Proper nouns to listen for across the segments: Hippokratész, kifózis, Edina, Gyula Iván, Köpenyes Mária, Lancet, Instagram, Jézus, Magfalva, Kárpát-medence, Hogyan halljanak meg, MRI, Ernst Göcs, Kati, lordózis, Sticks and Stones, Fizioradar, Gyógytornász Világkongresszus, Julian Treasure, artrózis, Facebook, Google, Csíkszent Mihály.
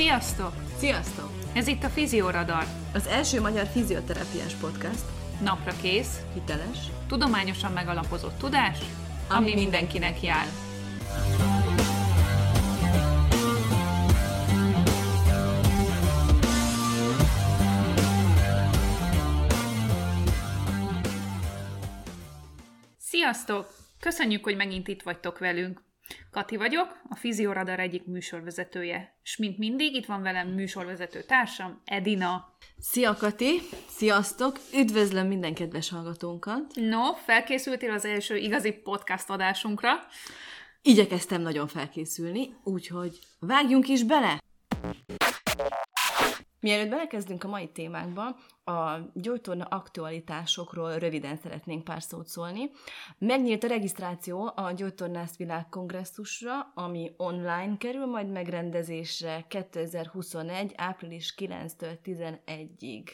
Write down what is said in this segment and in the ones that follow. Sziasztok! Sziasztok! Ez itt a Fizioradar. Az első magyar fizioterapiás podcast. Napra kész, hiteles, tudományosan megalapozott tudás, ami mindenkinek jár. Sziasztok! Köszönjük, hogy megint itt vagytok velünk. Kati vagyok, a Fizioradar egyik műsorvezetője, és mint mindig itt van velem műsorvezető társam, Edina. Szia Kati, sziasztok, üdvözlöm minden kedves hallgatónkat. No, felkészültél az első igazi podcast adásunkra? Igyekeztem nagyon felkészülni, úgyhogy vágjunk is bele! Mielőtt belekezdünk a mai témánkba, a gyógytorna aktualitásokról röviden szeretnénk pár szót szólni. Megnyílt a regisztráció a Gyógytornász Világkongresszusra, ami online kerül majd megrendezésre 2021. április 9-től 11-ig.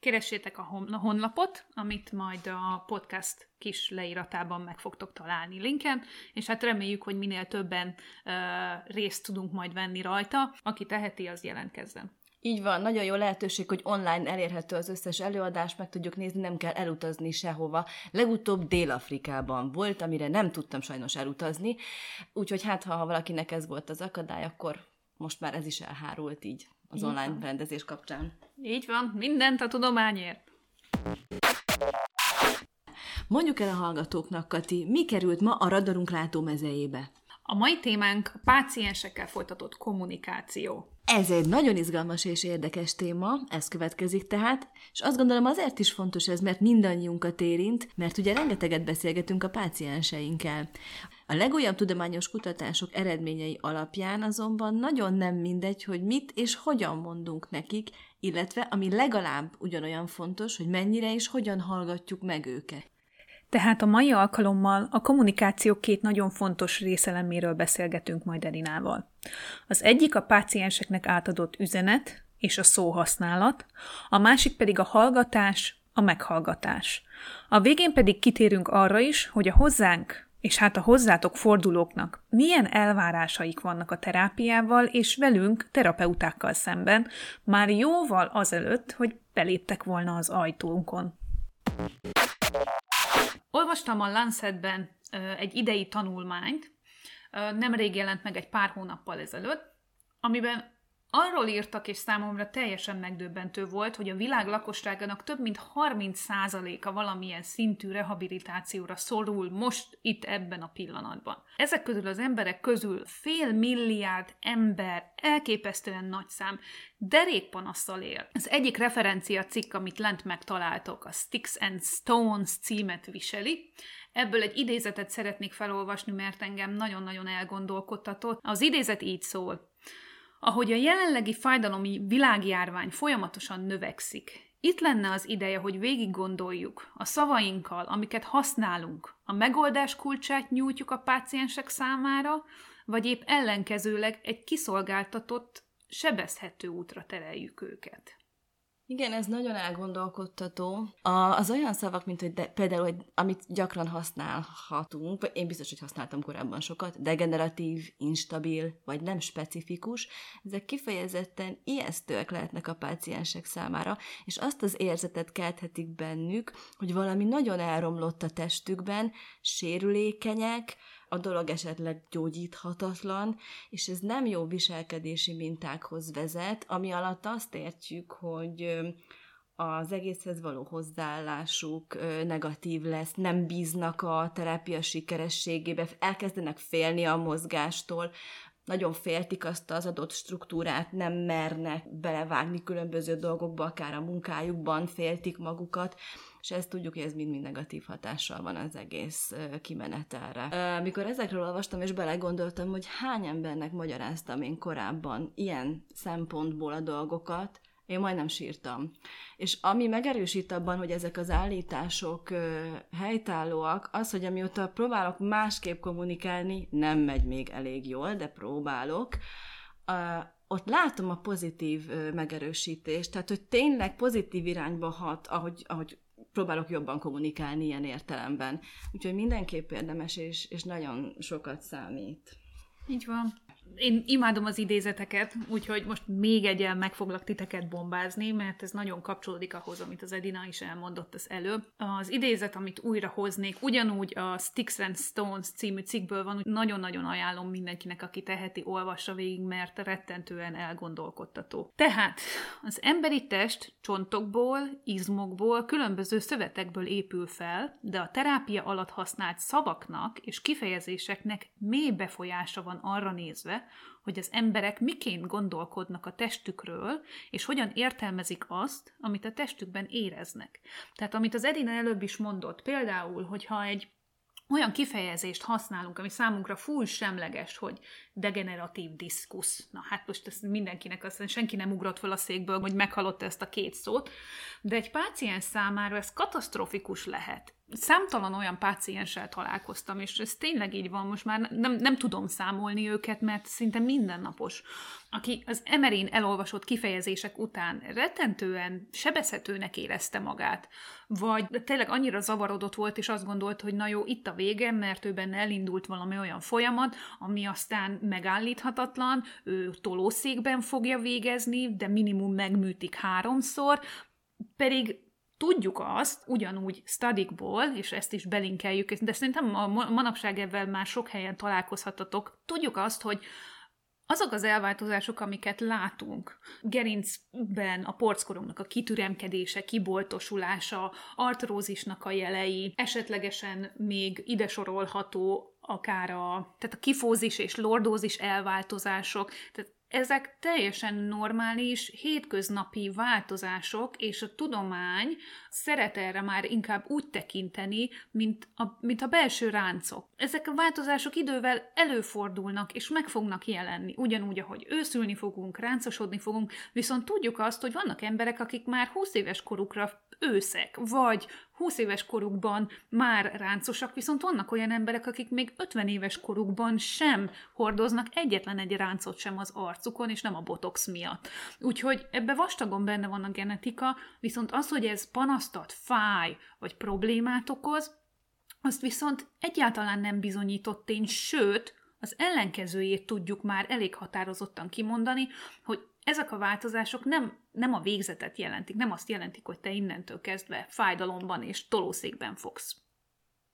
Keressétek a honlapot, amit majd a podcast kis leíratában meg fogtok találni linken, és hát reméljük, hogy minél többen részt tudunk majd venni rajta. Aki teheti, az jelentkezzen. Így van, nagyon jó lehetőség, hogy online elérhető az összes előadás, meg tudjuk nézni, nem kell elutazni sehova. Legutóbb Dél-Afrikában volt, amire nem tudtam sajnos elutazni, úgyhogy hát ha valakinek ez volt az akadály, akkor most már ez is elhárult így az online rendezés kapcsán. Így van, mindent a tudományért! Mondjuk el a hallgatóknak, Kati, mi került ma a radarunk látómezejébe? A mai témánk páciensekkel folytatott kommunikáció. Ez egy nagyon izgalmas és érdekes téma, ez következik tehát, és azt gondolom azért is fontos ez, mert mindannyiunkat érint, mert ugye rengeteget beszélgetünk a pácienseinkkel. A legújabb tudományos kutatások eredményei alapján azonban nagyon nem mindegy, hogy mit és hogyan mondunk nekik, illetve ami legalább ugyanolyan fontos, hogy mennyire és hogyan hallgatjuk meg őket. Tehát a mai alkalommal a kommunikáció két nagyon fontos részeleméről beszélgetünk majd Edinával. Az egyik a pácienseknek átadott üzenet és a szóhasználat, a másik pedig a hallgatás, a meghallgatás. A végén pedig kitérünk arra is, hogy a hozzánk, és hát a hozzátok fordulóknak milyen elvárásaik vannak a terápiával és velünk, terapeutákkal szemben, már jóval azelőtt, hogy beléptek volna az ajtónkon. Olvastam a Lancetben egy idei tanulmányt, nemrég jelent meg egy pár hónappal ezelőtt, amiben arról írtak, és számomra teljesen megdöbbentő volt, hogy a világ lakosságának több mint 30%-a valamilyen szintű rehabilitációra szorul most itt ebben a pillanatban. Ezek közül az emberek közül 500 millió ember, elképesztően nagy szám, derékpanasszal él. Az egyik referencia cikk, amit lent megtaláltok, a Sticks and Stones címet viseli. Ebből egy idézetet szeretnék felolvasni, mert engem nagyon-nagyon elgondolkodtatott. Az idézet így szól. Ahogy a jelenlegi fájdalomi világjárvány folyamatosan növekszik, itt lenne az ideje, hogy végig gondoljuk a szavainkkal, amiket használunk, a megoldás kulcsát nyújtjuk a páciensek számára, vagy épp ellenkezőleg egy kiszolgáltatott, sebezhető útra tereljük őket. Igen, ez nagyon elgondolkodtató. Az olyan szavak, mint hogy például, hogy amit gyakran használhatunk, én biztos, hogy használtam korábban sokat, degeneratív, instabil, vagy nem specifikus, ezek kifejezetten ijesztőek lehetnek a páciensek számára, és azt az érzetet kelthetik bennük, hogy valami nagyon elromlott a testükben, sérülékenyek, a dolog esetleg gyógyíthatatlan, és ez nem jó viselkedési mintákhoz vezet, ami alatt azt értjük, hogy az egészhez való hozzáállásuk negatív lesz, nem bíznak a terápia sikerességébe, elkezdenek félni a mozgástól, nagyon féltik azt az adott struktúrát, nem mernek belevágni különböző dolgokba, akár a munkájukban féltik magukat, és ezt tudjuk, hogy ez mind negatív hatással van az egész kimenetelre. Mikor ezekről olvastam, és belegondoltam, hogy hány embernek magyaráztam én korábban ilyen szempontból a dolgokat, én majdnem sírtam. És ami megerősít abban, hogy ezek az állítások helytállóak, az, hogy amióta próbálok másképp kommunikálni, nem megy még elég jól, de próbálok, ott látom a pozitív megerősítést, tehát, hogy tényleg pozitív irányba hat, ahogy próbálok jobban kommunikálni ilyen értelemben. Úgyhogy mindenképp érdemes, és nagyon sokat számít. Így van. Én imádom az idézeteket, úgyhogy most még egyen meg foglak titeket bombázni, mert ez nagyon kapcsolódik ahhoz, amit az Edina is elmondott az előbb. Az idézet, amit újra hoznék, ugyanúgy a Sticks and Stones című cikkből van, nagyon-nagyon ajánlom mindenkinek, aki teheti, olvassa végig, mert rettentően elgondolkodtató. Tehát az emberi test csontokból, izmokból, különböző szövetekből épül fel, de a terápia alatt használt szavaknak és kifejezéseknek mély befolyása van arra nézve, hogy az emberek miként gondolkodnak a testükről, és hogyan értelmezik azt, amit a testükben éreznek. Tehát amit az Edina előbb is mondott, például, hogyha egy olyan kifejezést használunk, ami számunkra full semleges, hogy degeneratív diszkusz. Na hát most ezt mindenkinek, aztán senki nem ugrott fel a székből, hogy meghallotta ezt a két szót, de egy páciens számára ez katasztrofikus lehet. Számtalan olyan pácienssel találkoztam, és ez tényleg így van, most már nem tudom számolni őket, mert szinte mindennapos, aki az MRI-n elolvasott kifejezések után rettentően sebezhetőnek érezte magát, vagy tényleg annyira zavarodott volt, és azt gondolt, hogy na jó, itt a vége, mert ő benne elindult valami olyan folyamat, ami aztán megállíthatatlan, ő tolószékben fogja végezni, de minimum megműtik 3-szor, pedig tudjuk azt, ugyanúgy sztadikból, és ezt is belinkeljük, de szerintem a manapság ebben már sok helyen találkozhatatok, tudjuk azt, hogy azok az elváltozások, amiket látunk, gerincben a porckorunknak a kitüremkedése, kiboltosulása, artrózisnak a jelei, esetlegesen még ide sorolható akár tehát a kifózis és lordózis elváltozások, tehát ezek teljesen normális, hétköznapi változások, és a tudomány szeret erre már inkább úgy tekinteni, mint a belső ráncok. Ezek a változások idővel előfordulnak, és meg fognak jelenni. Ugyanúgy, ahogy őszülni fogunk, ráncosodni fogunk, viszont tudjuk azt, hogy vannak emberek, akik már 20 éves korukra őszek, vagy 20 éves korukban már ráncosak, viszont vannak olyan emberek, akik még 50 éves korukban sem hordoznak egyetlen egy ráncot sem az arcukon, és nem a botox miatt. Úgyhogy ebbe vastagon benne van a genetika, viszont az, hogy ez panasztat, fáj, vagy problémát okoz, azt viszont egyáltalán nem bizonyított tény, sőt, az ellenkezőjét tudjuk már elég határozottan kimondani, hogy ezek a változások nem a végzetet jelentik, nem azt jelentik, hogy te innentől kezdve fájdalomban és tolószékben fogsz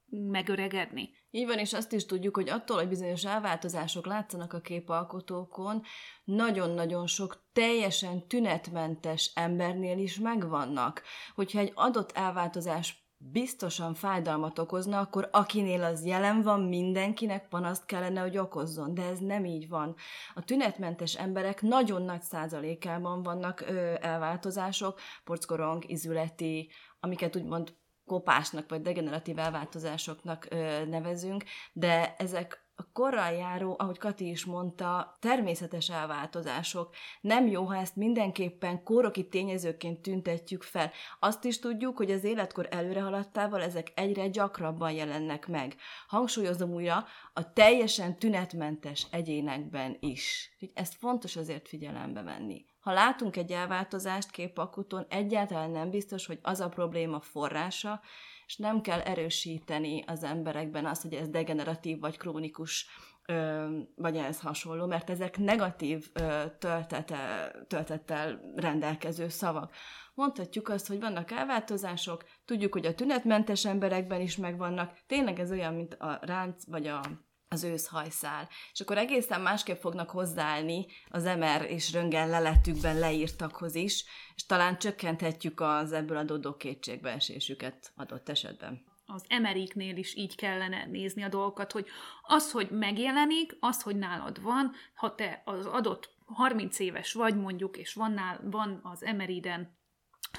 megöregedni. Így van, és azt is tudjuk, hogy attól, hogy bizonyos elváltozások látszanak a képalkotókon, nagyon-nagyon sok teljesen tünetmentes embernél is megvannak. Hogyha egy adott elváltozás biztosan fájdalmat okozna, akkor akinél az jelen van, mindenkinek panaszt kellene, hogy okozzon, de ez nem így van. A tünetmentes emberek nagyon nagy százalékában vannak elváltozások, porckorong, izületi, amiket úgymond kopásnak vagy degeneratív elváltozásoknak nevezünk, de ezek a korral járó, ahogy Kati is mondta, természetes elváltozások. Nem jó, ha ezt mindenképpen kóroki tényezőként tüntetjük fel. Azt is tudjuk, hogy az életkor előrehaladtával ezek egyre gyakrabban jelennek meg. Hangsúlyozom újra, a teljesen tünetmentes egyénekben is. Ezt fontos azért figyelembe venni. Ha látunk egy elváltozást képalkotón, egyáltalán nem biztos, hogy az a probléma forrása, és nem kell erősíteni az emberekben azt, hogy ez degeneratív vagy krónikus, vagy ehhez hasonló, mert ezek negatív töltettel rendelkező szavak. Mondhatjuk azt, hogy vannak elváltozások, tudjuk, hogy a tünetmentes emberekben is megvannak, tényleg ez olyan, mint a ránc, vagy az őszhajszál. És akkor egészen másképp fognak hozzáállni az MR és röntgen leletükben leírtakhoz is, és talán csökkenthetjük az ebből adódó kétségbeesésüket adott esetben. Az MRI-knél is így kellene nézni a dolgokat, hogy az, hogy megjelenik, az, hogy nálad van, ha te az adott 30 éves vagy mondjuk, és van az MRI-den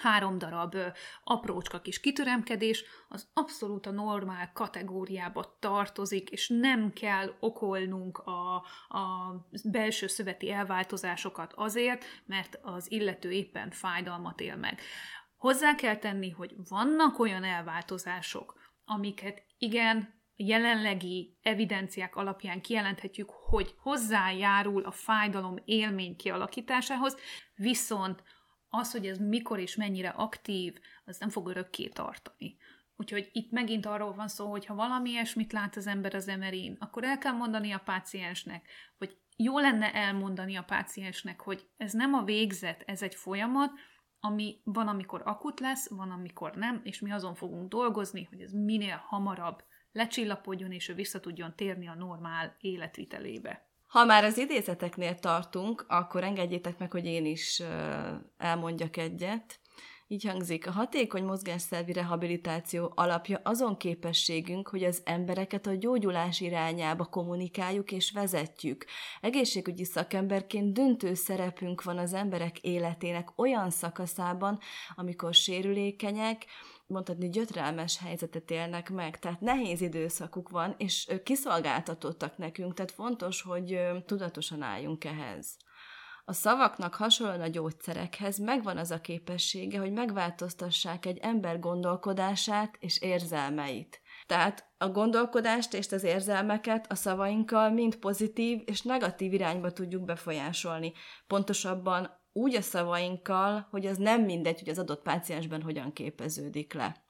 3 darab aprócska kis kitüremkedés, az abszolút a normál kategóriába tartozik, és nem kell okolnunk a belső szöveti elváltozásokat azért, mert az illető éppen fájdalmat él meg. Hozzá kell tenni, hogy vannak olyan elváltozások, amiket igen, jelenlegi evidenciák alapján kijelenthetjük, hogy hozzájárul a fájdalom élmény kialakításához, viszont az, hogy ez mikor és mennyire aktív, az nem fog örökké tartani. Úgyhogy itt megint arról van szó, hogy ha valami ilyesmit lát az ember az MRI-n, akkor el kell mondani a páciensnek, hogy jó lenne elmondani a páciensnek, hogy ez nem a végzet, ez egy folyamat, ami van, amikor akut lesz, van, amikor nem, és mi azon fogunk dolgozni, hogy ez minél hamarabb lecsillapodjon, és ő vissza tudjon térni a normál életvitelébe. Ha már az idézeteknél tartunk, akkor engedjétek meg, hogy én is elmondjak egyet. Így hangzik, a hatékony mozgásszervi rehabilitáció alapja azon képességünk, hogy az embereket a gyógyulás irányába kommunikáljuk és vezetjük. Egészségügyi szakemberként döntő szerepünk van az emberek életének olyan szakaszában, amikor sérülékenyek, mondhatni gyötrelmes helyzetet élnek meg, tehát nehéz időszakuk van, és kiszolgáltatottak nekünk, tehát fontos, hogy tudatosan álljunk ehhez. A szavaknak hasonlóan a gyógyszerekhez megvan az a képessége, hogy megváltoztassák egy ember gondolkodását és érzelmeit. Tehát a gondolkodást és az érzelmeket a szavainkkal mind pozitív és negatív irányba tudjuk befolyásolni. Pontosabban úgy a szavainkkal, hogy az nem mindegy, hogy az adott páciensben hogyan képeződik le.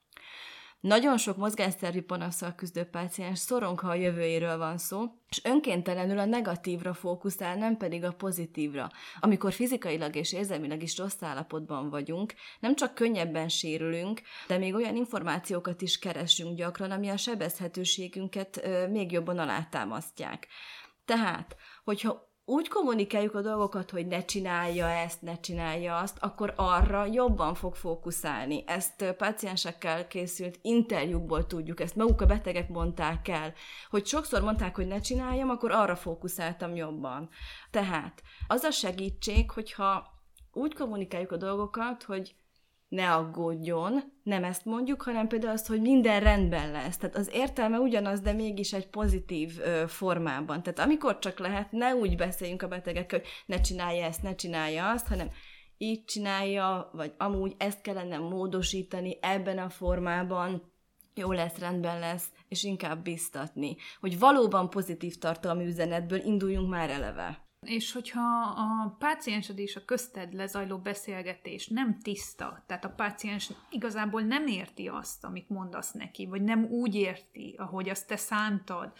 Nagyon sok mozgásszervi panaszsal küzdő páciens szorong, ha a jövőjéről van szó, és önkéntelenül a negatívra fókuszál, nem pedig a pozitívra. Amikor fizikailag és érzelmileg is rossz állapotban vagyunk, nem csak könnyebben sérülünk, de még olyan információkat is keresünk gyakran, ami a sebezhetőségünket még jobban alátámasztják. Tehát, hogyha úgy kommunikáljuk a dolgokat, hogy ne csinálja ezt, ne csinálja azt, akkor arra jobban fog fókuszálni. Ezt páciensekkel készült interjúkból tudjuk, ezt maguk a betegek mondták el, hogy sokszor mondták, hogy ne csináljam, akkor arra fókuszáltam jobban. Tehát az a segítség, hogyha úgy kommunikáljuk a dolgokat, hogy ne aggódjon, nem ezt mondjuk, hanem például azt, hogy minden rendben lesz. Tehát az értelme ugyanaz, de mégis egy pozitív formában. Tehát amikor csak lehet, ne úgy beszéljünk a betegekkel, hogy ne csinálja ezt, ne csinálja azt, hanem így csinálja, vagy amúgy ezt kellene módosítani ebben a formában, jó lesz, rendben lesz, és inkább biztatni. Hogy valóban pozitív tartalmi üzenetből induljunk már eleve. És hogyha a páciensed és a közted lezajló beszélgetés nem tiszta, tehát a páciens igazából nem érti azt, amit mondasz neki, vagy nem úgy érti, ahogy azt te szántad,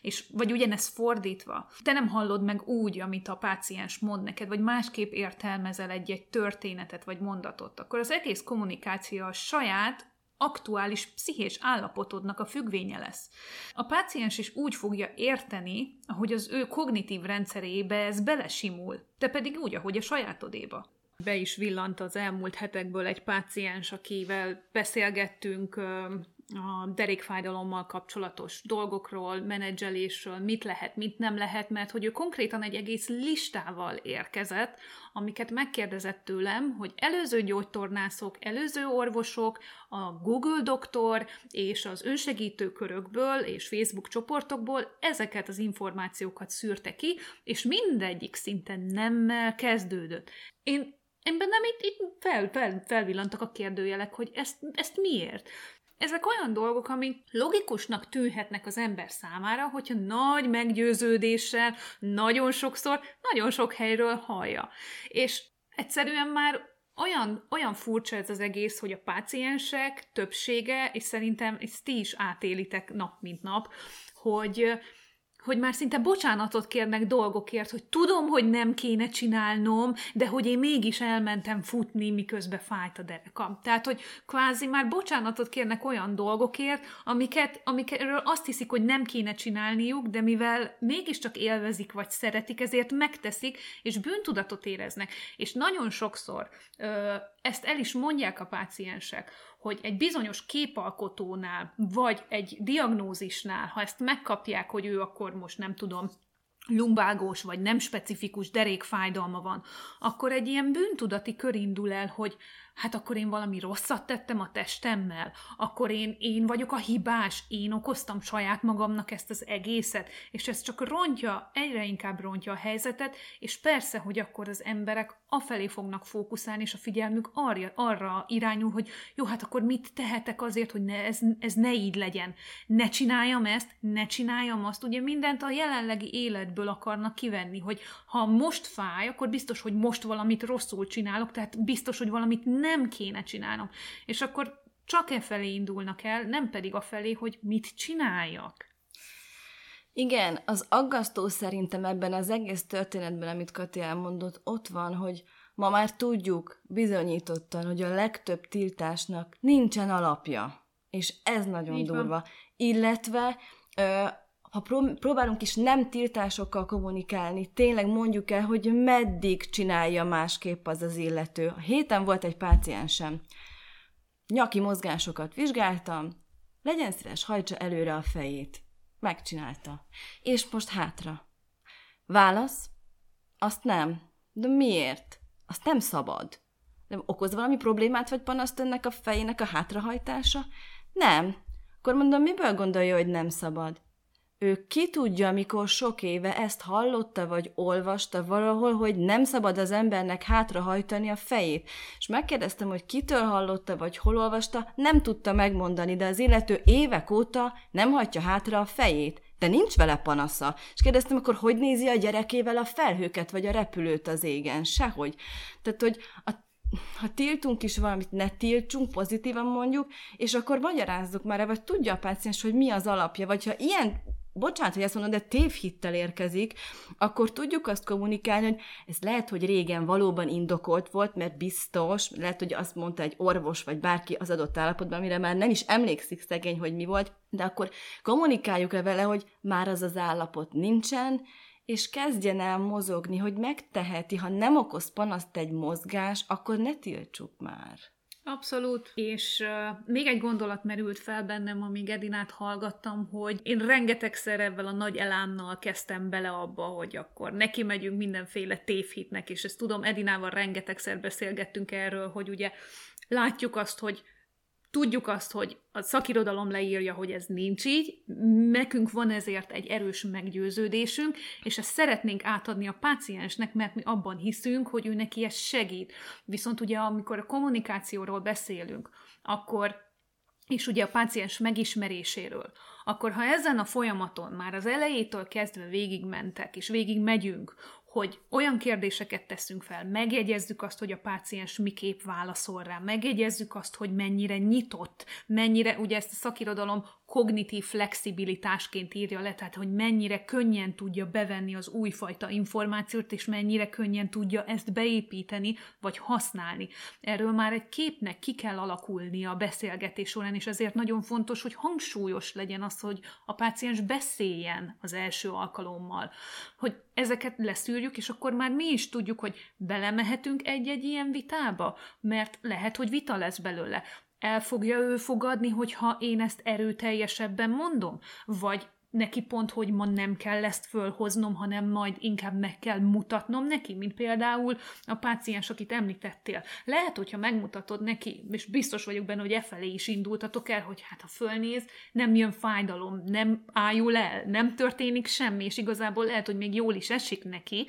és, vagy ugyanez fordítva, te nem hallod meg úgy, amit a páciens mond neked, vagy másképp értelmezel egy történetet, vagy mondatot, akkor az egész kommunikáció a saját, aktuális pszichés állapotodnak a függvénye lesz. A páciens is úgy fogja érteni, ahogy az ő kognitív rendszerébe ez belesimul, te pedig úgy, ahogy a sajátodéba. Be is villant az elmúlt hetekből egy páciens, akivel beszélgettünk a derékfájdalommal kapcsolatos dolgokról, menedzselésről, mit lehet, mit nem lehet, mert hogy ő konkrétan egy egész listával érkezett, amiket megkérdezett tőlem, hogy előző gyógytornászok, előző orvosok, a Google doktor és az önsegítő körökből és Facebook csoportokból ezeket az információkat szűrte ki, és mindegyik szinten nemmel kezdődött. Én bennem itt felvillantak a kérdőjelek, hogy ezt miért? Ezek olyan dolgok, amik logikusnak tűnhetnek az ember számára, hogyha nagy meggyőződéssel, nagyon sokszor, nagyon sok helyről hallja. És egyszerűen már olyan furcsa ez az egész, hogy a páciensek többsége, és szerintem ezt ti is átélitek nap mint nap, hogy már szinte bocsánatot kérnek dolgokért, hogy tudom, hogy nem kéne csinálnom, de hogy én mégis elmentem futni, miközben fájt a derekam. Tehát, hogy kvázi már bocsánatot kérnek olyan dolgokért, amikről azt hiszik, hogy nem kéne csinálniuk, de mivel mégiscsak élvezik vagy szeretik, ezért megteszik, és bűntudatot éreznek. És nagyon sokszor ezt el is mondják a páciensek, hogy egy bizonyos képalkotónál, vagy egy diagnózisnál, ha ezt megkapják, hogy ő akkor most nem tudom, lumbágós, vagy nem specifikus derékfájdalma van, akkor egy ilyen bűntudati kör indul el, hogy hát akkor én valami rosszat tettem a testemmel, akkor én vagyok a hibás, én okoztam saját magamnak ezt az egészet, és ez csak rontja, egyre inkább rontja a helyzetet, és persze, hogy akkor az emberek afelé fognak fókuszálni, és a figyelmük arra irányul, hogy jó, hát akkor mit tehetek azért, hogy ez ne így legyen. Ne csináljam ezt, ne csináljam azt. Ugye mindent a jelenlegi életből akarnak kivenni, hogy ha most fáj, akkor biztos, hogy most valamit rosszul csinálok, tehát biztos, hogy valamit nem kéne csinálnom. És akkor csak e felé indulnak el, nem pedig afelé, hogy mit csináljak. Igen, az aggasztó szerintem ebben az egész történetben, amit Kati elmondott, ott van, hogy ma már tudjuk bizonyítottan, hogy a legtöbb tiltásnak nincsen alapja. És ez nagyon így durva. Van. Illetve, ha próbálunk is nem tiltásokkal kommunikálni, tényleg mondjuk el, hogy meddig csinálja másképp az az illető. A héten volt egy páciensem. Nyaki mozgásokat vizsgáltam, legyen szíves, hajtsa előre a fejét. Megcsinálta. És most hátra. Válasz? Azt nem. De miért? Azt nem szabad. Nem okoz valami problémát, vagy panaszt önnek a fejének a hátrahajtása? Nem. Akkor mondom, miből gondolja, hogy nem szabad? Ő ki tudja, mikor sok éve ezt hallotta, vagy olvasta valahol, hogy nem szabad az embernek hátrahajtani a fejét. És megkérdeztem, hogy kitől hallotta, vagy hol olvasta, nem tudta megmondani, de az illető évek óta nem hagyja hátra a fejét. De nincs vele panasza. És kérdeztem, akkor hogy nézi a gyerekével a felhőket, vagy a repülőt az égen? Sehogy. Tehát, hogy ha tiltunk is valamit, ne tiltsunk, pozitívan mondjuk, és akkor magyarázzuk már, vagy tudja a páciens, hogy mi az alapja, vagy ha ilyen, bocsánat, hogy ezt mondom, de tévhittel érkezik, akkor tudjuk azt kommunikálni, hogy ez lehet, hogy régen valóban indokolt volt, mert biztos, lehet, hogy azt mondta egy orvos, vagy bárki az adott állapotban, amire már nem is emlékszik szegény, hogy mi volt, de akkor kommunikáljuk-e vele, hogy már az az állapot nincsen, és kezdjen el mozogni, hogy megteheti, ha nem okoz panaszt egy mozgás, akkor ne tiltsuk már. Abszolút, és még egy gondolat merült fel bennem, amíg Edinát hallgattam, hogy én rengetegszer ebben a nagy elánnal kezdtem bele abba, hogy akkor neki megyünk mindenféle tévhitnek, és ezt tudom, Edinával rengetegszer beszélgettünk erről, hogy ugye látjuk azt, hogy tudjuk azt, hogy a szakirodalom leírja, hogy ez nincs így, nekünk van ezért egy erős meggyőződésünk, és ezt szeretnénk átadni a páciensnek, mert mi abban hiszünk, hogy ő neki ez segít. Viszont ugye, amikor a kommunikációról beszélünk, akkor, és ugye a páciens megismeréséről, akkor ha ezen a folyamaton már az elejétől kezdve végigmentek, és végigmegyünk, hogy olyan kérdéseket teszünk fel, megjegyezzük azt, hogy a páciens miképp válaszol rá, megjegyezzük azt, hogy mennyire nyitott, mennyire, ugye ezt a szakirodalom kognitív flexibilitásként írja le, tehát hogy mennyire könnyen tudja bevenni az újfajta információt, és mennyire könnyen tudja ezt beépíteni, vagy használni. Erről már egy képnek ki kell alakulnia a beszélgetés során, és ezért nagyon fontos, hogy hangsúlyos legyen az, hogy a páciens beszéljen az első alkalommal, hogy ezeket leszűrjük, és akkor már mi is tudjuk, hogy belemehetünk egy-egy ilyen vitába, mert lehet, hogy vita lesz belőle. El fogja ő fogadni, hogyha én ezt erőteljesebben mondom? Vagy neki pont, hogy ma nem kell ezt fölhoznom, hanem majd inkább meg kell mutatnom neki, mint például a páciens, akit említettél. Lehet, hogyha megmutatod neki, és biztos vagyok benne, hogy efelé is indultatok el, hogy hát ha fölnéz, nem jön fájdalom, nem ájul el, nem történik semmi, és igazából lehet, hogy még jól is esik neki,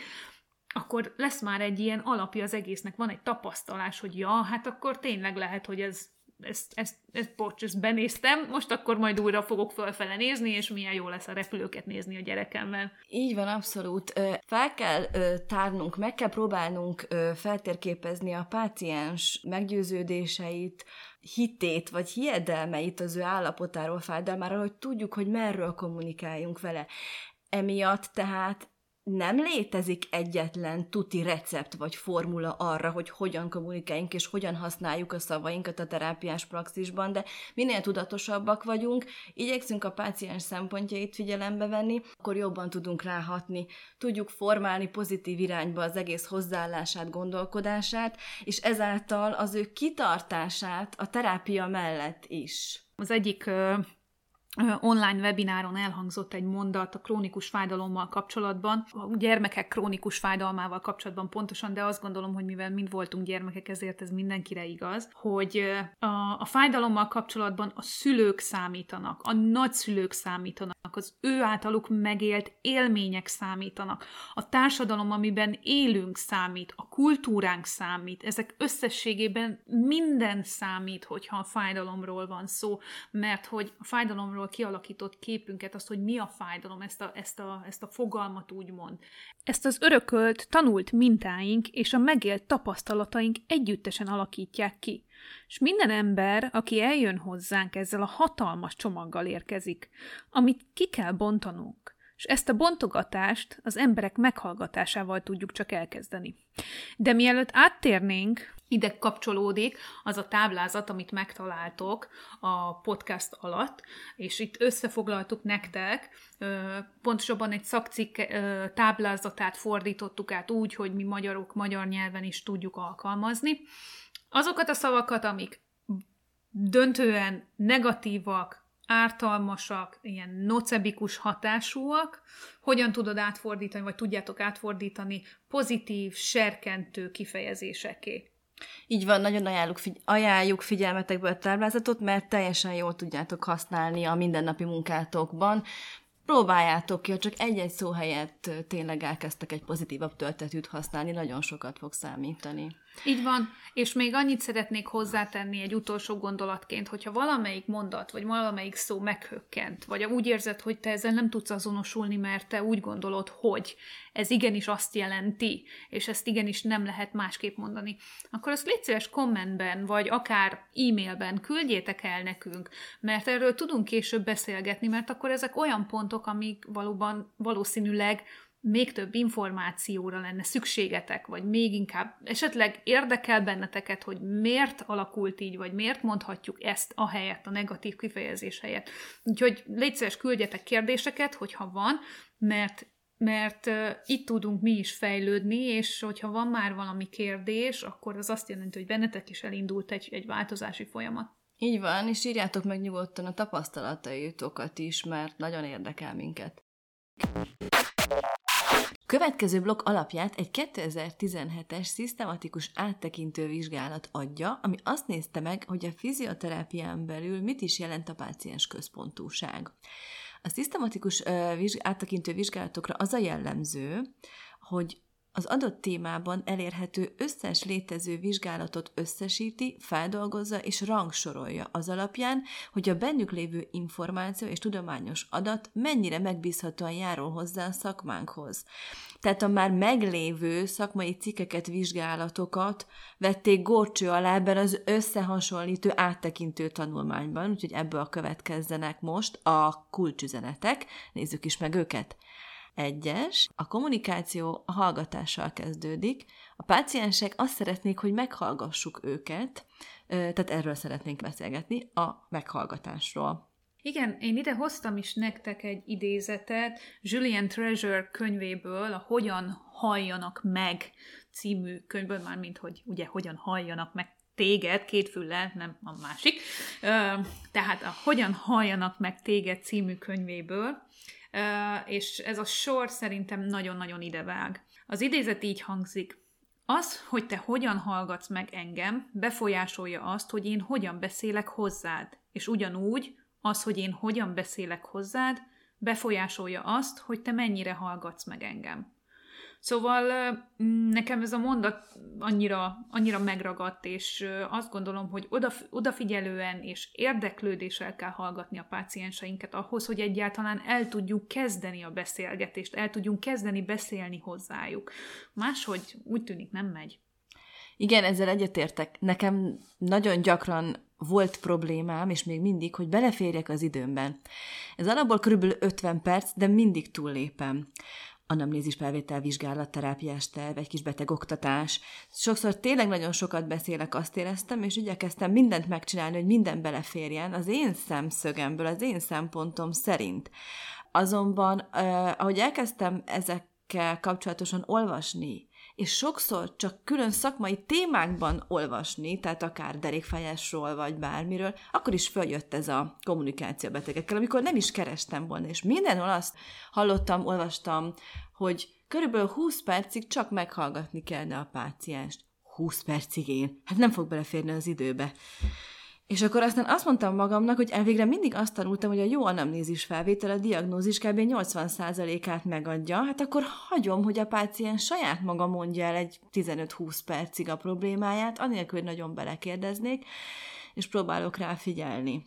akkor lesz már egy ilyen alapja az egésznek, van egy tapasztalás, hogy ja, hát akkor tényleg lehet, hogy ezt benéztem, most akkor majd újra fogok fölfele nézni, és milyen jó lesz a repülőket nézni a gyerekemmel. Így van, abszolút. Fel kell tárnunk, meg kell próbálnunk feltérképezni a páciens meggyőződéseit, hitét, vagy hiedelmeit az ő állapotáról, fájdalmáról, hogy tudjuk, hogy merről kommunikáljunk vele. Emiatt tehát nem létezik egyetlen tuti recept vagy formula arra, hogy hogyan kommunikáljunk és hogyan használjuk a szavainkat a terápiás praxisban, de minél tudatosabbak vagyunk, igyekszünk a páciens szempontjait figyelembe venni, akkor jobban tudunk ráhatni, tudjuk formálni pozitív irányba az egész hozzáállását, gondolkodását, és ezáltal az ő kitartását a terápia mellett is. Az egyik online webináron elhangzott egy mondat a krónikus fájdalommal kapcsolatban, a gyermekek krónikus fájdalmával kapcsolatban pontosan, de azt gondolom, hogy mivel mind voltunk gyermekek, ezért ez mindenkire igaz, hogy a fájdalommal kapcsolatban a szülők számítanak, a nagyszülők számítanak, az ő általuk megélt élmények számítanak, a társadalom, amiben élünk számít, a kultúránk számít, ezek összességében minden számít, hogyha a fájdalomról van szó, mert hogy a fájdalomról kialakított képünket, azt, hogy mi a fájdalom, ezt a fogalmat úgymond. Ezt az örökölt, tanult mintáink és a megélt tapasztalataink együttesen alakítják ki. És minden ember, aki eljön hozzánk, ezzel a hatalmas csomaggal érkezik, amit ki kell bontanunk. és ezt a bontogatást az emberek meghallgatásával tudjuk csak elkezdeni. De mielőtt áttérnénk, ide kapcsolódik az a táblázat, amit megtaláltok a podcast alatt, és itt összefoglaltuk nektek, pontosabban egy szakcikk táblázatát fordítottuk át úgy, hogy mi magyarok magyar nyelven is tudjuk alkalmazni. Azokat a szavakat, amik döntően negatívak, ártalmasak, ilyen nocebikus hatásúak, hogyan tudod átfordítani, vagy tudjátok átfordítani pozitív, serkentő kifejezéseké. Így van, nagyon ajánljuk figyelmetekből a táblázatot, mert teljesen jól tudjátok használni a mindennapi munkátokban. Próbáljátok ki, ha csak egy-egy szó helyett tényleg elkezdtek egy pozitívabb töltetűt használni, nagyon sokat fog számítani. Így van, és még annyit szeretnék hozzátenni egy utolsó gondolatként, hogyha valamelyik mondat, vagy valamelyik szó meghökkent, vagy úgy érzed, hogy te ezzel nem tudsz azonosulni, mert te úgy gondolod, hogy ez igenis azt jelenti, és ezt igenis nem lehet másképp mondani, akkor azt légy szíves kommentben, vagy akár e-mailben küldjétek el nekünk, mert erről tudunk később beszélgetni, mert akkor ezek olyan pontok, amik valóban valószínűleg még több információra lenne szükségetek, vagy még inkább esetleg érdekel benneteket, hogy miért alakult így, vagy miért mondhatjuk ezt a helyett, a negatív kifejezés helyett. Úgyhogy légy szíves, küldjetek kérdéseket, hogyha van, mert itt tudunk mi is fejlődni, és hogyha van már valami kérdés, akkor az azt jelenti, hogy bennetek is elindult egy változási folyamat. Így van, és írjátok meg nyugodtan a tapasztalataitokat is, mert nagyon érdekel minket. Következő blokk alapját egy 2017-es szisztematikus áttekintő vizsgálat adja, ami azt nézte meg, hogy a fizioterápián belül mit is jelent a páciens központúság. A szisztematikus áttekintő vizsgálatokra az a jellemző, hogy az adott témában elérhető összes létező vizsgálatot összesíti, feldolgozza és rangsorolja az alapján, hogy a bennük lévő információ és tudományos adat mennyire megbízhatóan járul hozzá a szakmánkhoz. Tehát a már meglévő szakmai cikkeket, vizsgálatokat vették górcső alá ebben az összehasonlító áttekintő tanulmányban, úgyhogy ebből következzenek most a kulcsüzenetek. Nézzük is meg őket! 1. A kommunikáció a hallgatással kezdődik. A páciensek azt szeretnék, hogy meghallgassuk őket, tehát erről szeretnénk beszélgetni, a meghallgatásról. Igen, én ide hoztam is nektek egy idézetet Julian Treasure könyvéből, a Hogyan halljanak meg című könyvből, mármint hogy ugye hogyan halljanak meg téged, két füllel, nem a másik. Tehát a Hogyan halljanak meg téged című könyvéből. És ez a sor szerintem nagyon-nagyon idevág. Az idézet így hangzik. Az, hogy te hogyan hallgatsz meg engem, befolyásolja azt, hogy én hogyan beszélek hozzád. És ugyanúgy az, hogy én hogyan beszélek hozzád, befolyásolja azt, hogy te mennyire hallgatsz meg engem. Szóval nekem ez a mondat annyira megragadt, és azt gondolom, hogy odafigyelően és érdeklődéssel kell hallgatni a pácienseinket ahhoz, hogy egyáltalán el tudjuk kezdeni a beszélgetést, el tudjunk kezdeni beszélni hozzájuk. Máshogy úgy tűnik nem megy. Igen, ezzel egyetértek. Nekem nagyon gyakran volt problémám, és még mindig, hogy beleférjek az időmben. Ez alapból körülbelül 50 perc, de mindig túllépem. Anamnézis, felvétel, vizsgálat, terápiás terv, egy kis betegoktatás. Sokszor tényleg nagyon sokat beszélek, azt éreztem, és igyekeztem mindent megcsinálni, hogy minden beleférjen az én szemszögemből, az én szempontom szerint. Azonban, ahogy elkezdtem ezekkel kapcsolatosan olvasni, és sokszor csak külön szakmai témákban olvasni, tehát akár derékfájásról, vagy bármiről, akkor is följött ez a kommunikáció betegekkel, amikor nem is kerestem volna, és mindenhol azt hallottam, olvastam, hogy körülbelül 20 percig csak meghallgatni kellene a pácienst. 20 percig én? Hát nem fog beleférni az időbe. És akkor aztán azt mondtam magamnak, hogy elvégre mindig azt tanultam, hogy a jó anamnézis felvétel a diagnózis kb. 80%-át megadja, hát akkor hagyom, hogy a páciens saját maga mondja el egy 15-20 percig a problémáját, anélkül, hogy nagyon belekérdeznék, és próbálok rá figyelni.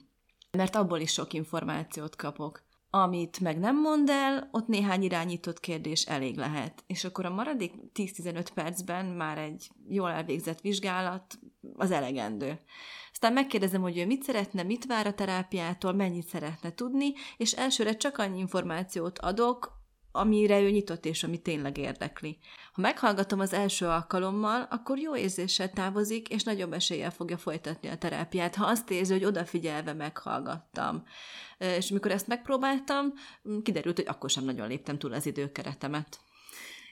Mert abból is sok információt kapok. Amit meg nem mond el, ott néhány irányított kérdés elég lehet. És akkor a maradék 10-15 percben már egy jól elvégzett vizsgálat az elegendő. Aztán megkérdezem, hogy ő mit szeretne, mit vár a terápiától, mennyit szeretne tudni, és elsőre csak annyi információt adok, amire ő nyitott, és ami tényleg érdekli. Ha meghallgatom az első alkalommal, akkor jó érzéssel távozik, és nagyobb eséllyel fogja folytatni a terápiát, ha azt érzi, hogy odafigyelve meghallgattam. És amikor ezt megpróbáltam, kiderült, hogy akkor sem nagyon léptem túl az időkeretemet.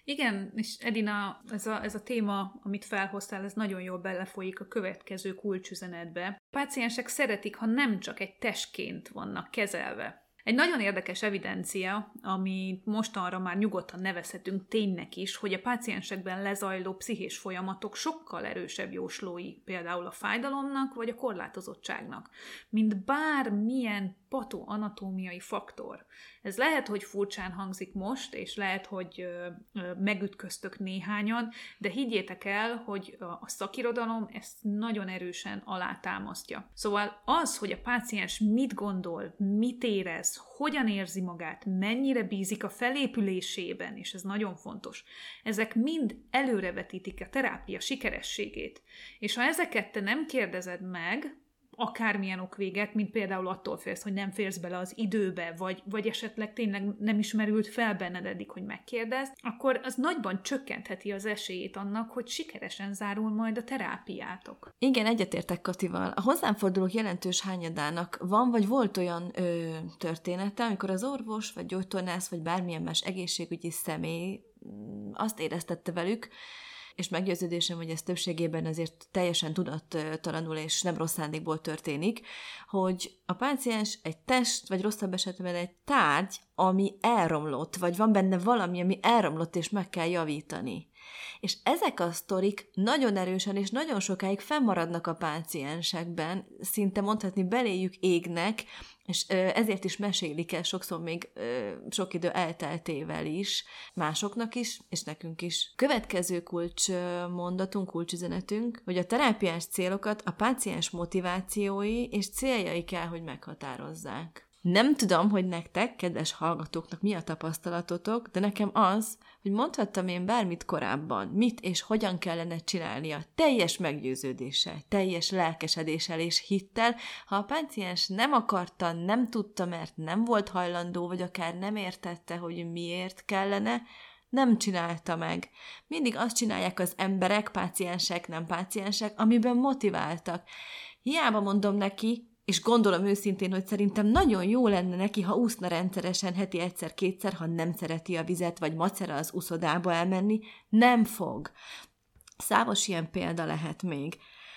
Igen, és Edina, ez a téma, amit felhoztál, ez nagyon jól belefolyik a következő kulcsüzenetbe. A páciensek szeretik, ha nem csak egy testként vannak kezelve. Egy nagyon érdekes evidencia, ami mostanra már nyugodtan nevezhetünk ténynek is, hogy a páciensekben lezajló pszichés folyamatok sokkal erősebb jóslói, például a fájdalomnak vagy a korlátozottságnak, mint bármilyen patoanatómiai faktor. Ez lehet, hogy furcsán hangzik most, és lehet, hogy megütköztök néhányan, de higgyétek el, hogy a szakirodalom ezt nagyon erősen alátámasztja. Szóval az, hogy a páciens mit gondol, mit érez, hogyan érzi magát, mennyire bízik a felépülésében, és ez nagyon fontos, ezek mind előrevetítik a terápia sikerességét. És ha ezeket te nem kérdezed meg, akármilyen ok véget, mint például attól félsz, hogy nem férsz bele az időbe, vagy esetleg tényleg nem ismerült fel benned eddig, hogy megkérdezd, akkor az nagyban csökkentheti az esélyét annak, hogy sikeresen zárul majd a terápiátok. Igen, egyetértek Katival. A hozzámfordulók jelentős hányadának van, vagy volt olyan története, amikor az orvos, vagy gyógytornász, vagy bármilyen más egészségügyi személy azt éreztette velük, és meggyőződésem, hogy ez többségében azért teljesen tudattalanul és nem rossz szándékból történik, hogy a páciens egy test, vagy rosszabb esetben egy tárgy, ami elromlott, vagy van benne valami, ami elromlott, és meg kell javítani. És ezek a sztorik nagyon erősen és nagyon sokáig fennmaradnak a páciensekben, szinte mondhatni beléjük égnek, és ezért is mesélik el sokszor még sok idő elteltével is, másoknak is, és nekünk is. Következő kulcsmondatunk, kulcsüzenetünk, hogy a terápiás célokat a páciens motivációi és céljai kell, hogy meghatározzák. Nem tudom, hogy nektek, kedves hallgatóknak mi a tapasztalatotok, de nekem az, hogy mondhattam én bármit korábban, mit és hogyan kellene csinálnia, teljes meggyőződéssel, teljes lelkesedéssel és hittel, ha a páciens nem akarta, nem tudta, mert nem volt hajlandó, vagy akár nem értette, hogy miért kellene, nem csinálta meg. Mindig azt csinálják az emberek, páciensek, nem páciensek, amiben motiváltak. Hiába mondom neki, és gondolom őszintén, hogy szerintem nagyon jó lenne neki, ha úszna rendszeresen heti egyszer-kétszer, ha nem szereti a vizet, vagy macera az úszodába elmenni, nem fog. Számos ilyen példa lehet még.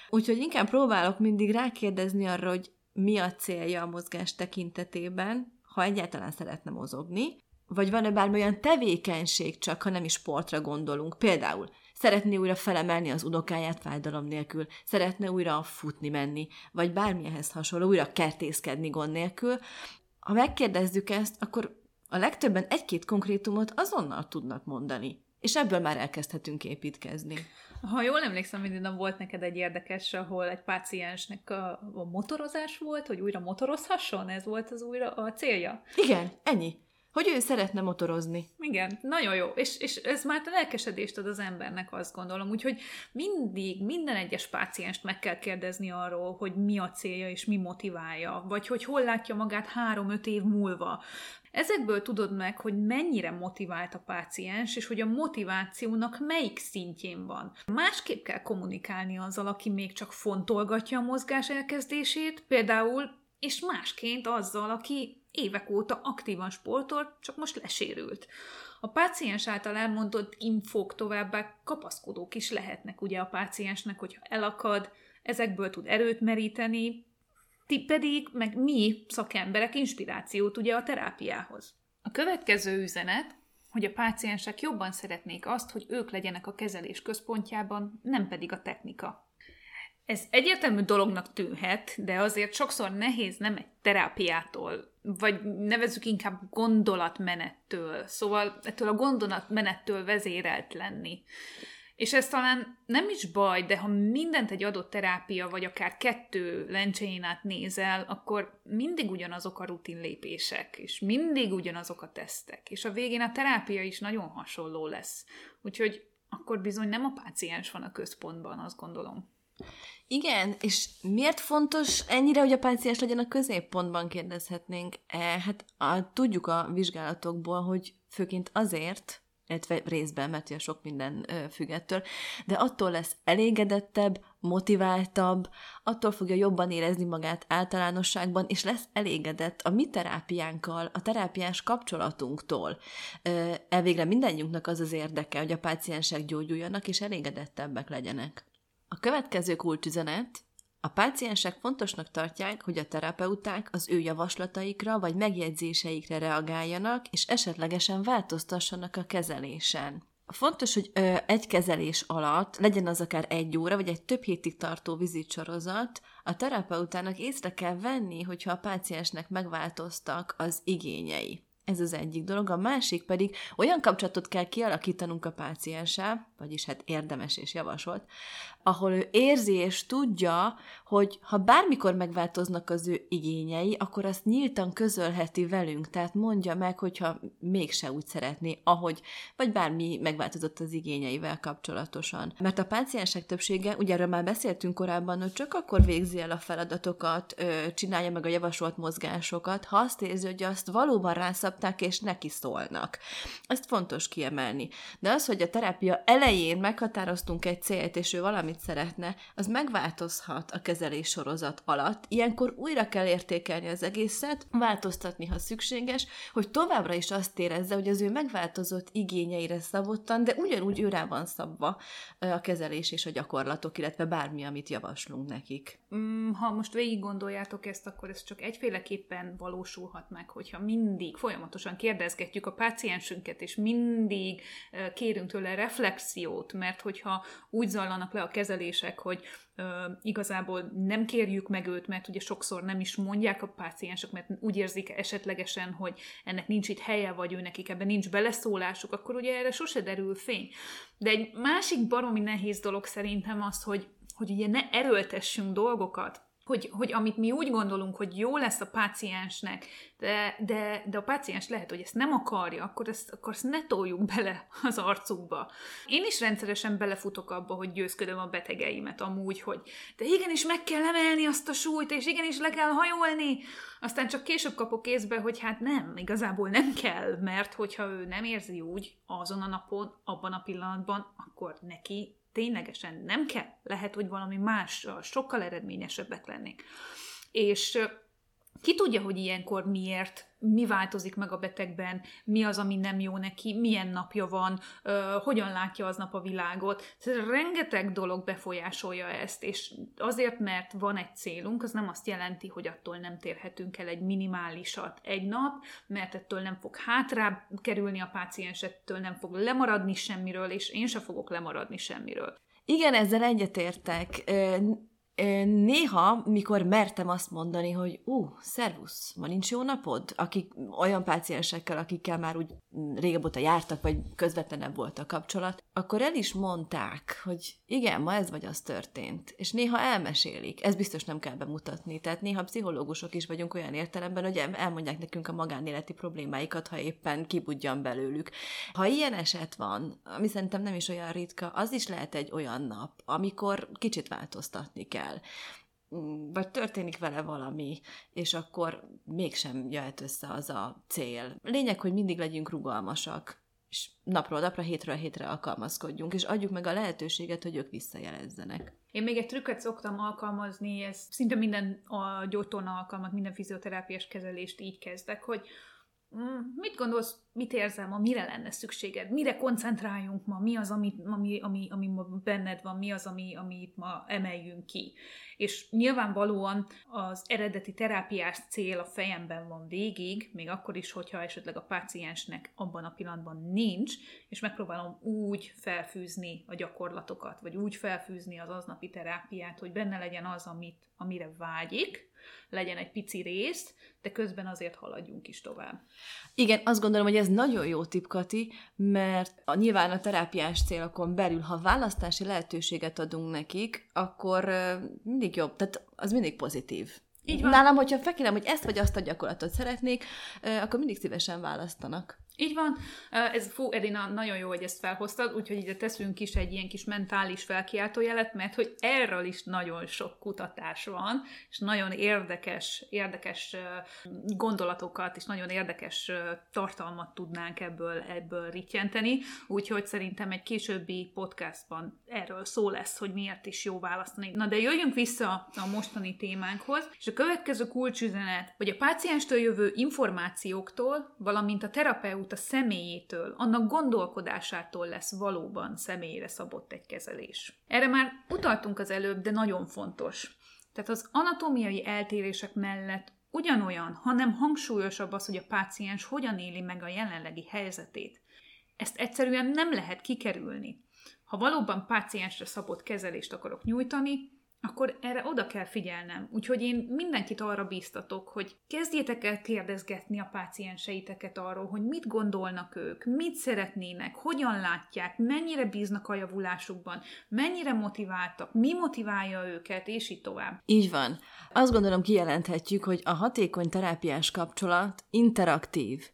Úgyhogy inkább próbálok mindig rákérdezni arra, hogy mi a célja a mozgás tekintetében, ha egyáltalán szeretne mozogni, vagy van-e bármilyen tevékenység csak, ha nem is sportra gondolunk. Például szeretné újra felemelni az unokáját fájdalom nélkül, szeretne újra futni menni, vagy bármilyenhez hasonló, újra kertészkedni gond nélkül. Ha megkérdezzük ezt, akkor a legtöbben egy-két konkrétumot azonnal tudnak mondani, és ebből már elkezdhetünk építkezni. Ha jól emlékszem, mindig volt neked egy érdekes, ahol egy páciensnek a motorozás volt, hogy újra motorozhasson, ez volt az újra a célja? Igen, ennyi. Hogy ő szeretne motorozni. Igen, nagyon jó. És ez már a lelkesedést ad az embernek, azt gondolom. Úgyhogy mindig, minden egyes pácienst meg kell kérdezni arról, hogy mi a célja és mi motiválja, vagy hogy hol látja magát 3-5 év múlva. Ezekből tudod meg, hogy mennyire motivált a páciens, és hogy a motivációnak melyik szintjén van. Másképp kell kommunikálni azzal, aki még csak fontolgatja a mozgás elkezdését, például, és másként azzal, aki évek óta aktívan sportolt, csak most lesérült. A páciens által elmondott infók továbbá kapaszkodók is lehetnek ugye a páciensnek, hogyha elakad, ezekből tud erőt meríteni, ti pedig, meg mi szakemberek inspirációt ugye a terápiához. A következő üzenet, hogy a páciensek jobban szeretnék azt, hogy ők legyenek a kezelés központjában, nem pedig a technika. Ez egyértelmű dolognak tűnhet, de azért sokszor nehéz nem egy terápiától, vagy nevezzük inkább gondolatmenettől, szóval ettől a gondolatmenettől vezérelt lenni. És ez talán nem is baj, de ha mindent egy adott terápia, vagy akár 2 lencséjén át nézel, akkor mindig ugyanazok a rutin lépések, és mindig ugyanazok a tesztek, és a végén a terápia is nagyon hasonló lesz. Úgyhogy akkor bizony nem a páciens van a központban, azt gondolom. Igen, és miért fontos ennyire, hogy a páciens legyen a középpontban, kérdezhetnénk? Hát tudjuk a vizsgálatokból, hogy főként azért, illetve részben, mert ugye sok minden függ ettől, de attól lesz elégedettebb, motiváltabb, attól fogja jobban érezni magát általánosságban, és lesz elégedett a mi terápiánkkal, a terápiás kapcsolatunktól. Elvégre mindannyiunknak az az érdeke, hogy a páciensek gyógyuljanak, és elégedettebbek legyenek. A következő kulcsüzenet: a páciensek fontosnak tartják, hogy a terapeuták az ő javaslataikra vagy megjegyzéseikre reagáljanak, és esetlegesen változtassanak a kezelésen. Fontos, hogy egy kezelés alatt, legyen az akár 1 óra, vagy egy több hétig tartó vizitsorozat, a terapeutának észre kell venni, hogyha a páciensnek megváltoztak az igényei. Ez az egyik dolog. A másik pedig, olyan kapcsolatot kell kialakítanunk a pácienssel, vagyis hát érdemes és javasolt, ahol ő érzi és tudja, hogy ha bármikor megváltoznak az ő igényei, akkor azt nyíltan közölheti velünk, tehát mondja meg, hogyha mégse úgy szeretné, ahogy, vagy bármi megváltozott az igényeivel kapcsolatosan. Mert a páciensek többsége, ugye erről már beszéltünk korábban, hogy csak akkor végzi el a feladatokat, csinálja meg a javasolt mozgásokat, ha azt érzi, hogy azt valóban rászabták és neki szólnak. Ezt fontos kiemelni. De az, hogy a terápia elején meghatároztunk egy célt, és ő valamit szeretne, az megváltozhat a kezelés sorozat alatt. Ilyenkor újra kell értékelni az egészet, változtatni, ha szükséges, hogy továbbra is azt érezze, hogy az ő megváltozott igényeire szabottan, de ugyanúgy ő rá van szabva a kezelés és a gyakorlatok, illetve bármi, amit javaslunk nekik. Ha most végig gondoljátok ezt, akkor ez csak egyféleképpen valósulhat meg, hogyha mindig folyamatosan kérdezgetjük a páciensünket, és mindig kérünk tőle reflexiót, mert hogyha úgy zajlanak le a kezelések, hogy igazából nem kérjük meg őt, mert ugye sokszor nem is mondják a páciensek, mert úgy érzik esetlegesen, hogy ennek nincs itt helye, vagy ő nekik ebben nincs beleszólásuk, akkor ugye erre sose derül fény. De egy másik baromi nehéz dolog szerintem az, hogy ugye ne erőltessünk dolgokat, hogy amit mi úgy gondolunk, hogy jó lesz a páciensnek, de a páciens lehet, hogy ezt nem akarja, akkor ezt ne toljuk bele az arcukba. Én is rendszeresen belefutok abba, hogy győzködöm a betegeimet amúgy, hogy de igenis meg kell emelni azt a súlyt, és igenis le kell hajolni. Aztán csak később kapok észbe, hogy hát nem, igazából nem kell, mert hogyha ő nem érzi úgy azon a napon, abban a pillanatban, akkor neki ténylegesen nem kell. Lehet, hogy valami más, sokkal eredményesebbek lennék. És ki tudja, hogy ilyenkor miért, mi változik meg a betegben, mi az, ami nem jó neki, milyen napja van, hogyan látja aznap a világot. Rengeteg dolog befolyásolja ezt, és azért, mert van egy célunk, az nem azt jelenti, hogy attól nem térhetünk el egy minimálisat egy nap, mert ettől nem fog hátrább kerülni a páciens, ettől nem fog lemaradni semmiről, és én sem fogok lemaradni semmiről. Igen, ezzel egyetértek. Néha, mikor mertem azt mondani, hogy szervusz, ma nincs jó napod? Akik olyan páciensekkel, akikkel már úgy régebb óta jártak, vagy közvetlenebb volt a kapcsolat, akkor el is mondták, hogy igen, ma ez vagy az történt. És néha elmesélik. Ez biztos nem kell bemutatni. Tehát néha pszichológusok is vagyunk olyan értelemben, hogy elmondják nekünk a magánéleti problémáikat, ha éppen kibudjan belőlük. Ha ilyen eset van, ami szerintem nem is olyan ritka, az is lehet egy olyan nap, amikor kicsit változtatni kell. Vagy történik vele valami, és akkor mégsem jöhet össze az a cél. Lényeg, hogy mindig legyünk rugalmasak, és napról napra, hétről hétre alkalmazkodjunk, és adjuk meg a lehetőséget, hogy ők visszajelezzenek. Én még egy trükket szoktam alkalmazni, ez szinte minden a gyógytorna alkalmat, minden fizioterápiás kezelést így kezdek, hogy mit gondolsz, mit érzel ma, mire lenne szükséged, mire koncentráljunk ma, mi az, ami ma benned van, mi az, ami itt ma emeljünk ki. És nyilvánvalóan az eredeti terápiás cél a fejemben van végig, még akkor is, hogyha esetleg a páciensnek abban a pillanatban nincs, és megpróbálom úgy felfűzni a gyakorlatokat, vagy úgy felfűzni az aznapi terápiát, hogy benne legyen az, amire vágyik, legyen egy pici rész, de közben azért haladjunk is tovább. Igen, azt gondolom, hogy ez nagyon jó tipp, Kati, mert nyilván a terápiás célokon belül, ha választási lehetőséget adunk nekik, akkor mindig jobb, tehát az mindig pozitív. Így van. Nálam, hogyha fekérem, hogy ezt vagy azt a gyakorlatot szeretnék, akkor mindig szívesen választanak. Így van. Fú, Edina, nagyon jó, hogy ezt felhoztad, úgyhogy ide teszünk is egy ilyen kis mentális felkiáltójelet, mert hogy erről is nagyon sok kutatás van, és nagyon érdekes gondolatokat, és nagyon érdekes tartalmat tudnánk ebből rittyenteni, úgyhogy szerintem egy későbbi podcastban erről szó lesz, hogy miért is jó választani. Na de jöjjünk vissza a mostani témánkhoz, és a következő kulcsüzenet, hogy a pácienstől jövő információktól, valamint a terapeuta a személyétől, annak gondolkodásától lesz valóban személyre szabott egy kezelés. Erre már utaltunk az előbb, de nagyon fontos. Tehát az anatómiai eltérések mellett ugyanolyan, hanem hangsúlyosabb az, hogy a páciens hogyan éli meg a jelenlegi helyzetét. Ezt egyszerűen nem lehet kikerülni. Ha valóban páciensre szabott kezelést akarok nyújtani, akkor erre oda kell figyelnem. Úgyhogy én mindenkit arra bíztatok, hogy kezdjétek el kérdezgetni a pácienseiteket arról, hogy mit gondolnak ők, mit szeretnének, hogyan látják, mennyire bíznak a javulásukban, mennyire motiváltak, mi motiválja őket, és így tovább. Így van. Azt gondolom, kijelenthetjük, hogy a hatékony terápiás kapcsolat interaktív.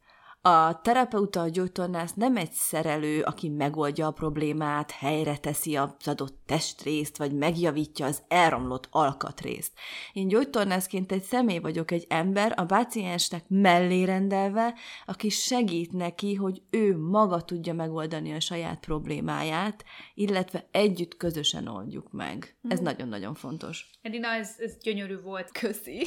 A terapeuta, a gyógytornász nem egy szerelő, aki megoldja a problémát, helyre teszi az adott testrészt, vagy megjavítja az elromlott alkatrészt. Én gyógytornászként egy személy vagyok, egy ember, a páciensnek mellé rendelve, aki segít neki, hogy ő maga tudja megoldani a saját problémáját, illetve együtt közösen oldjuk meg. Ez nagyon-nagyon fontos. Edina, ez gyönyörű volt. Köszi!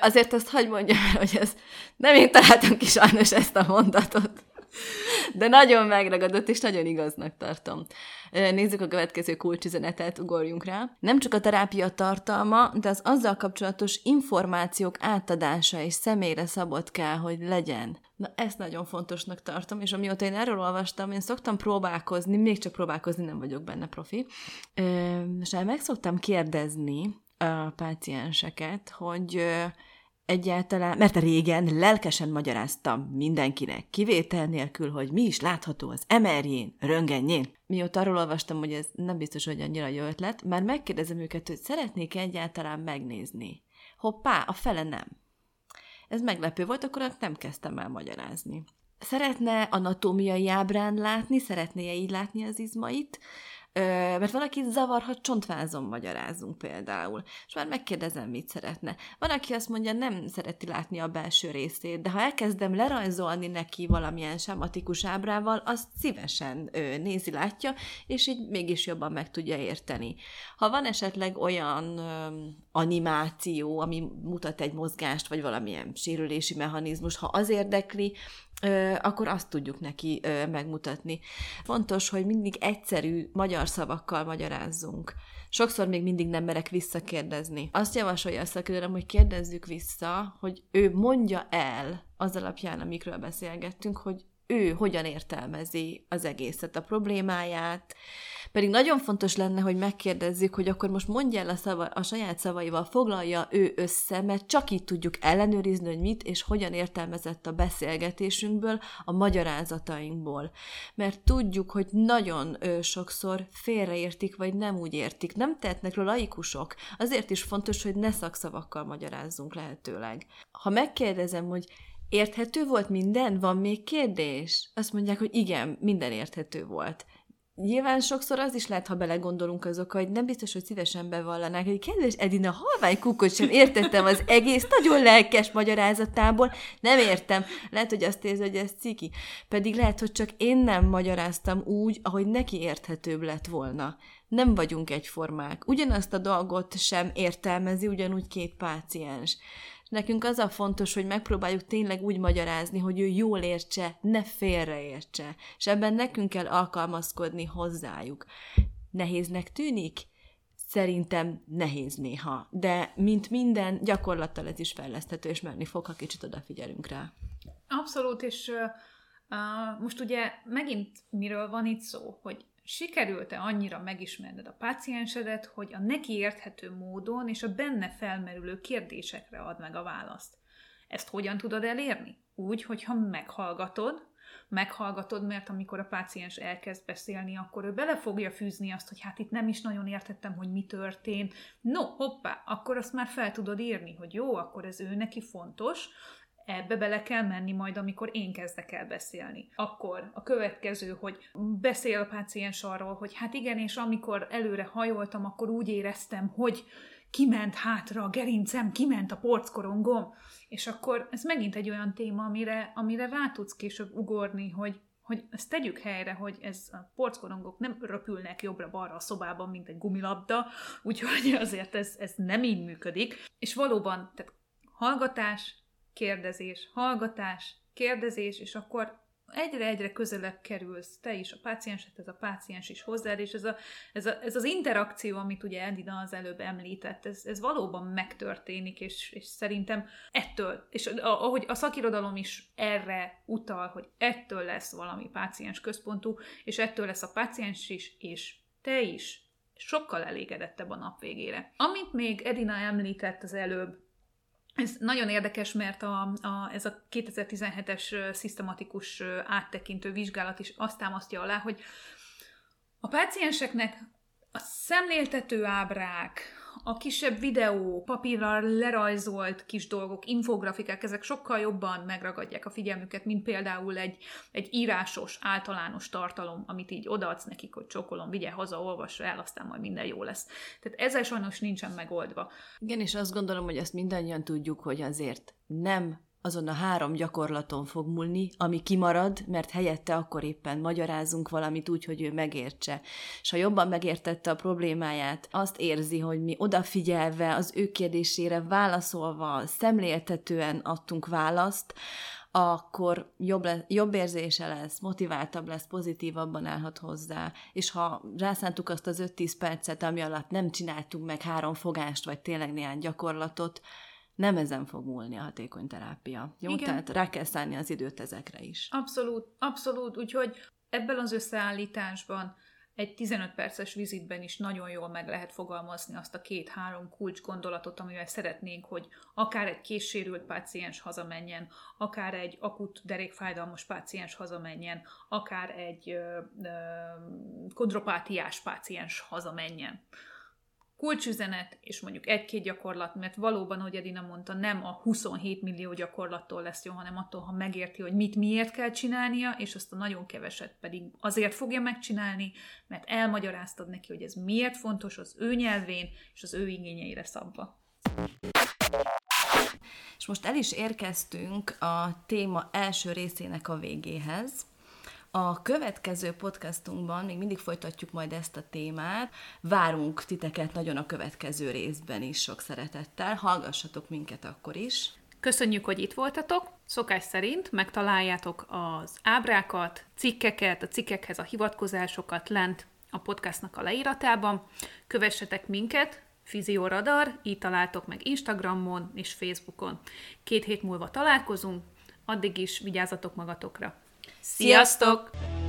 Azért azt hadd mondjam, hogy ez nem én találtam ki sajnos ezt a mondatot, de nagyon megragadott, és nagyon igaznak tartom. Nézzük a következő kulcsüzenetet, ugorjunk rá. Nem csak a terápia tartalma, de az azzal kapcsolatos információk átadása és személyre szabott kell, hogy legyen. Na, ezt nagyon fontosnak tartom, és amióta én erről olvastam, én szoktam próbálkozni, még csak próbálkozni, nem vagyok benne profi, és meg szoktam kérdezni a pácienseket, hogy egyáltalán, mert régen lelkesen magyaráztam mindenkinek, kivétel nélkül, hogy mi is látható az MRI-n, röntgenjén. Mióta arról olvastam, hogy ez nem biztos, hogy annyira jó ötlet, már megkérdezem őket, hogy szeretnék egyáltalán megnézni. Hoppá, a fele nem. Ez meglepő volt, akkor nem kezdtem el magyarázni. Szeretne anatómiai ábrán látni, szeretné így látni az izmait, mert van, aki zavar, ha csontvázon magyarázunk például, és már megkérdezem, mit szeretne. Van, aki azt mondja, nem szereti látni a belső részét, de ha elkezdem lerajzolni neki valamilyen sematikus ábrával, azt szívesen nézi, látja, és így mégis jobban meg tudja érteni. Ha van esetleg olyan animáció, ami mutat egy mozgást, vagy valamilyen sérülési mechanizmus, ha az érdekli, akkor azt tudjuk neki megmutatni. Fontos, hogy mindig egyszerű magyar szavakkal magyarázzunk. Sokszor még mindig nem merek visszakérdezni. Azt javasolja a szakértelem, hogy kérdezzük vissza, hogy ő mondja el az alapján, amikről beszélgettünk, hogy ő hogyan értelmezi az egészet, a problémáját. Pedig nagyon fontos lenne, hogy megkérdezzük, hogy akkor most mondja el a saját szavaival, foglalja ő össze, mert csak így tudjuk ellenőrizni, hogy mit és hogyan értelmezett a beszélgetésünkből, a magyarázatainkból. Mert tudjuk, hogy nagyon sokszor félreértik, vagy nem úgy értik. Nem tehetnek róla laikusok. Azért is fontos, hogy ne szakszavakkal magyarázzunk lehetőleg. Ha megkérdezem, hogy érthető volt minden? Van még kérdés? Azt mondják, hogy igen, minden érthető volt. Nyilván sokszor az is lehet, ha belegondolunk azok, hogy nem biztos, hogy szívesen bevallanák, hogy kedves Edina, halvány kukot sem értettem az egész, nagyon lelkes magyarázatából, nem értem. Lehet, hogy azt érzi, hogy ez ciki. Pedig lehet, hogy csak én nem magyaráztam úgy, ahogy neki érthetőbb lett volna. Nem vagyunk egyformák. Ugyanazt a dolgot sem értelmezi ugyanúgy két páciens. Nekünk az a fontos, hogy megpróbáljuk tényleg úgy magyarázni, hogy ő jól értse, ne félreértse, és ebben nekünk kell alkalmazkodni hozzájuk. Nehéznek tűnik? Szerintem nehéz néha, de mint minden, gyakorlattal ez is fejleszthető, és menni fog, ha kicsit odafigyelünk rá. Abszolút, és most ugye megint miről van itt szó, hogy sikerült-e annyira megismerned a páciensedet, hogy a neki érthető módon és a benne felmerülő kérdésekre ad meg a választ? Ezt hogyan tudod elérni? Úgy, hogyha meghallgatod, mert amikor a páciens elkezd beszélni, akkor ő bele fogja fűzni azt, hogy hát itt nem is nagyon értettem, hogy mi történt. Hoppá, akkor azt már fel tudod írni, hogy jó, akkor ez ő neki fontos, ebbe bele kell menni majd, amikor én kezdek el beszélni. Akkor a következő, hogy beszél a páciens arról, hogy hát igen, és amikor előre hajoltam, akkor úgy éreztem, hogy kiment hátra a gerincem, kiment a porckorongom, és akkor ez megint egy olyan téma, amire rá tudsz később ugorni, hogy ezt tegyük helyre, hogy ez a porckorongok nem röpülnek jobbra-balra a szobában, mint egy gumilabda, úgyhogy azért ez nem így működik. És valóban, tehát hallgatás, kérdezés, és akkor egyre-egyre közelebb kerülsz te is, a pácienset, ez a páciens is hozzád, és ez az interakció, amit ugye Edina az előbb említett, ez valóban megtörténik, és szerintem ettől, és ahogy a szakirodalom is erre utal, hogy ettől lesz valami páciens központú, és ettől lesz a páciens is, és te is sokkal elégedettebb a nap végére. Amit még Edina említett az előbb, ez nagyon érdekes, mert ez a 2017-es szisztematikus áttekintő vizsgálat is azt támasztja alá, hogy a pácienseknek a szemléltető ábrák, a kisebb videó, papírral lerajzolt kis dolgok, infografikák, ezek sokkal jobban megragadják a figyelmüket, mint például egy írásos, általános tartalom, amit így odaadsz nekik, hogy csókolom, vigye haza, olvassa el, aztán majd minden jó lesz. Tehát ezzel sajnos nincsen megoldva. Igen, és azt gondolom, hogy ezt mindannyian tudjuk, hogy azért nem azon a 3 gyakorlaton fog múlni, ami kimarad, mert helyette akkor éppen magyarázunk valamit úgy, hogy ő megértse. És ha jobban megértette a problémáját, azt érzi, hogy mi odafigyelve, az ő kérdésére válaszolva, szemléltetően adtunk választ, akkor jobb érzése lesz, motiváltabb lesz, pozitívabban állhat hozzá. És ha rászántuk azt az 5-10 percet, ami alatt nem csináltunk meg 3 fogást, vagy tényleg néhány gyakorlatot, nem ezen fog múlni a hatékony terápia. Jó, igen. Tehát rá kell szállni az időt ezekre is. Abszolút, abszolút. Úgyhogy ebben az összeállításban egy 15 perces vizitben is nagyon jól meg lehet fogalmazni azt a 2-3 kulcs gondolatot, amivel szeretnénk, hogy akár egy késsérült páciens hazamenjen, akár egy akut derékfájdalmas páciens hazamenjen, akár egy kondropátiás páciens hazamenjen. Kulcsüzenet, és mondjuk 1-2 gyakorlat, mert valóban, ahogy Edina mondta, nem a 27 millió gyakorlattól lesz jó, hanem attól, ha megérti, hogy mit miért kell csinálnia, és azt a nagyon keveset pedig azért fogja megcsinálni, mert elmagyaráztad neki, hogy ez miért fontos az ő nyelvén, és az ő igényeire szabva. És most el is érkeztünk a téma első részének a végéhez. A következő podcastunkban még mindig folytatjuk majd ezt a témát. Várunk titeket nagyon a következő részben is sok szeretettel. Hallgassatok minket akkor is. Köszönjük, hogy itt voltatok. Szokás szerint megtaláljátok az ábrákat, cikkeket, a cikkekhez a hivatkozásokat lent a podcastnak a leíratában. Kövessetek minket, Fizioradar, így találtok meg Instagramon és Facebookon. 2 hét múlva találkozunk, addig is vigyázzatok magatokra. Sziasztok!